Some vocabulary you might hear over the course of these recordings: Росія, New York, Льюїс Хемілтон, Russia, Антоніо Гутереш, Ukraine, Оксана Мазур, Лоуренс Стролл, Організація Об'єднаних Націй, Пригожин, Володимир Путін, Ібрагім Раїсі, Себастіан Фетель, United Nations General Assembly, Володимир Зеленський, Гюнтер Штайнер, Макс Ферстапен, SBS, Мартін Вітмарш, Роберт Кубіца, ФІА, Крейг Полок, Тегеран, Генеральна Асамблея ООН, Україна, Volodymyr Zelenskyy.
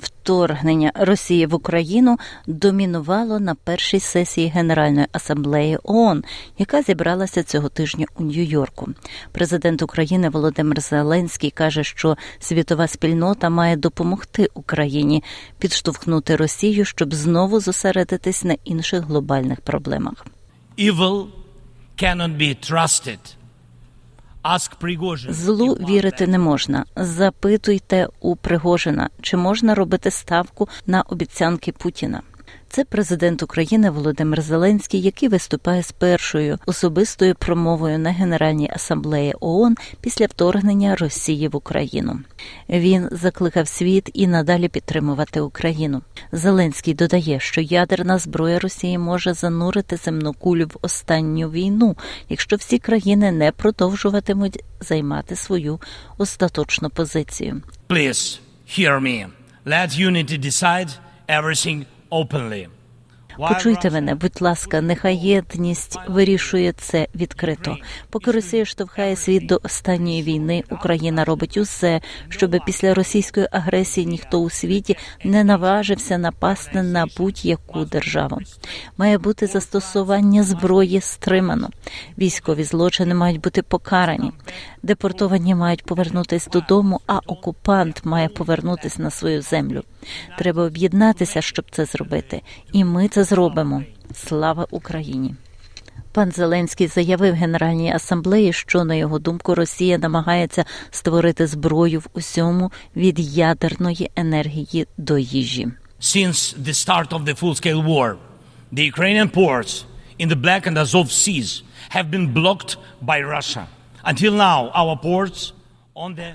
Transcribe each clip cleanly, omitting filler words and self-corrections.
Вторгнення Росії в Україну домінувало на першій сесії Генеральної асамблеї ООН, яка зібралася цього тижня у Нью-Йорку. Президент України Володимир Зеленський каже, що світова спільнота має допомогти Україні підштовхнути Росію, щоб знову зосередитись на інших глобальних проблемах. Evil cannot be trusted. Злу вірити не можна. Запитуйте у Пригожина, чи можна робити ставку на обіцянки Путіна. Це президент України Володимир Зеленський, який виступає з першою особистою промовою на Генеральній асамблеї ООН після вторгнення Росії в Україну. Він закликав світ і надалі підтримувати Україну. Зеленський додає, що ядерна зброя Росії може занурити земну кулю в останню війну, якщо всі країни не продовжуватимуть займати свою остаточну позицію. Please, hear me. Let unity decide everything. Почуйте мене, будь ласка, нехай єдність вирішує це відкрито. Поки Росія штовхає світ до останньої війни, Україна робить усе, щоб після російської агресії ніхто у світі не наважився напасти на будь-яку державу. Має бути застосування зброї стримано. Військові злочини мають бути покарані. Депортовані мають повернутися додому, а окупант має повернутися на свою землю. Треба об'єднатися, щоб це зробити. І ми це зробимо. Слава Україні! Пан Зеленський заявив Генеральній асамблеї, що, на його думку, Росія намагається створити зброю в усьому від ядерної енергії до їжі. Since the start of the full-scale war, the Ukrainian ports in the Black and Azov Seas have been blocked by Russia. Until now, our ports...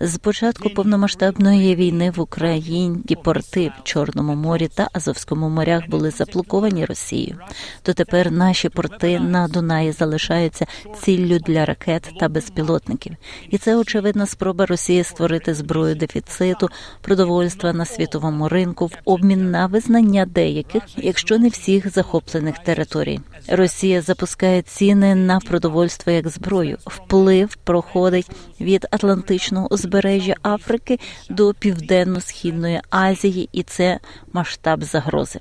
З початку повномасштабної війни в Україні порти в Чорному морі та Азовському морях були заблоковані Росією. Дотепер наші порти на Дунаї залишаються ціллю для ракет та безпілотників. І це очевидна спроба Росії створити зброю дефіциту, продовольства на світовому ринку в обмін на визнання деяких, якщо не всіх, захоплених територій. Росія запускає ціни на продовольство як зброю. Вплив проходить від Атлантичного узбережжя Африки до Південно-Східної Азії, і це масштаб загрози.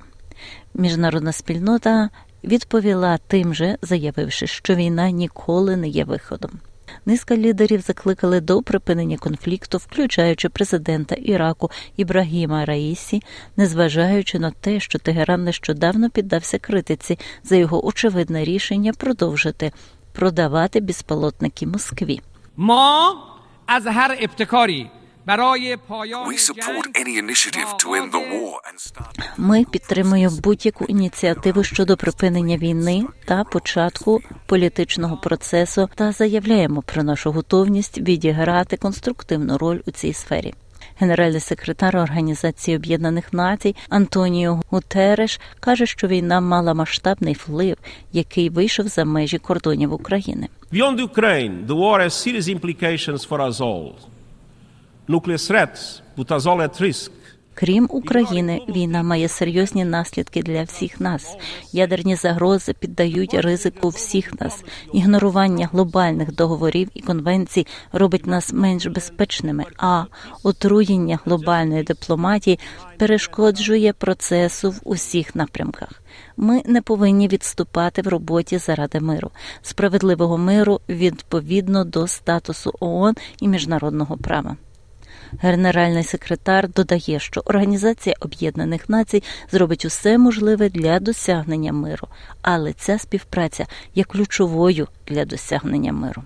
Міжнародна спільнота відповіла тим же, заявивши, що війна ніколи не є виходом. Низка лідерів закликали до припинення конфлікту, включаючи президента Іраку Ібрагіма Раїсі, незважаючи на те, що Тегеран нещодавно піддався критиці за його очевидне рішення продовжити продавати безпілотники Москві. Ми підтримуємо будь-яку ініціативу щодо припинення війни та початку політичного процесу та заявляємо про нашу готовність відіграти конструктивну роль у цій сфері. Генеральний секретар Організації Об'єднаних Націй Антоніо Гутереш каже, що війна мала масштабний вплив, який вийшов за межі кордонів України. Beyond Ukraine, the war has serious implications for us all. Nuclear threats put us all at risk. Крім України, війна має серйозні наслідки для всіх нас. Ядерні загрози піддають ризику всіх нас. Ігнорування глобальних договорів і конвенцій робить нас менш безпечними, а отруєння глобальної дипломатії перешкоджує процесу в усіх напрямках. Ми не повинні відступати в роботі заради миру, справедливого миру відповідно до статусу ООН і міжнародного права. Генеральний секретар додає, що Організація Об'єднаних Націй зробить усе можливе для досягнення миру, але ця співпраця є ключовою для досягнення миру.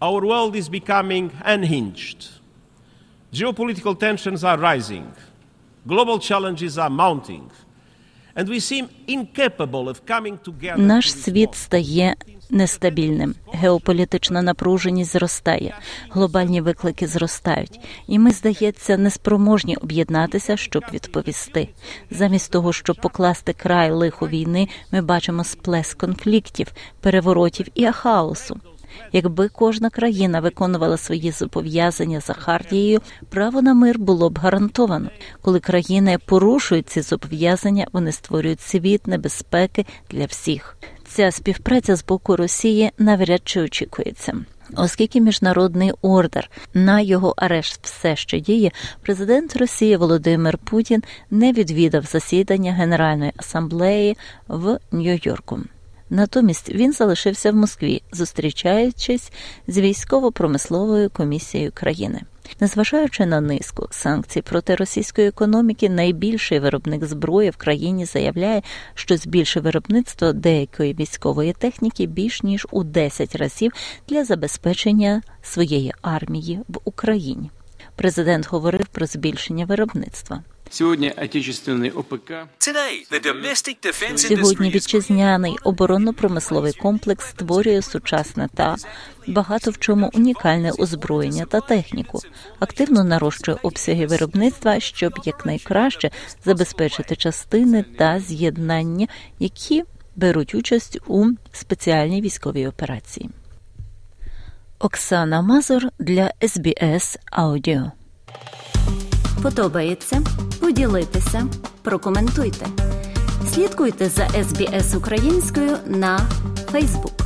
Our world is becoming unhinged. Geopolitical tensions are rising. Global challenges are mounting. And we seem incapable of coming together. Наш світ стає нестабільним. Геополітична напруженість зростає, глобальні виклики зростають, і ми, здається, неспроможні об'єднатися, щоб відповісти. Замість того, щоб покласти край лиху війни, ми бачимо сплеск конфліктів, переворотів і хаосу. Якби кожна країна виконувала свої зобов'язання за хартією, право на мир було б гарантовано. Коли країни порушують ці зобов'язання, вони створюють світ небезпеки для всіх. Ця співпраця з боку Росії навряд чи очікується. Оскільки міжнародний ордер на його арешт все ще діє, президент Росії Володимир Путін не відвідав засідання Генеральної асамблеї в Нью-Йорку. Натомість він залишився в Москві, зустрічаючись з військово-промисловою комісією країни. Незважаючи на низку санкцій проти російської економіки, найбільший виробник зброї в країні заявляє, що збільшить виробництво деякої військової техніки більш ніж у 10 разів для забезпечення своєї армії в Україні. Президент говорив про збільшення виробництва. Сьогодні вітчизняний оборонно-промисловий комплекс створює сучасне та багато в чому унікальне озброєння та техніку. Активно нарощує обсяги виробництва, щоб якнайкраще забезпечити частини та з'єднання, які беруть участь у спеціальній військовій операції. Оксана Мазур для SBS Audio. Подобається? Поділіться, прокоментуйте. Слідкуйте за SBS Українською на Facebook.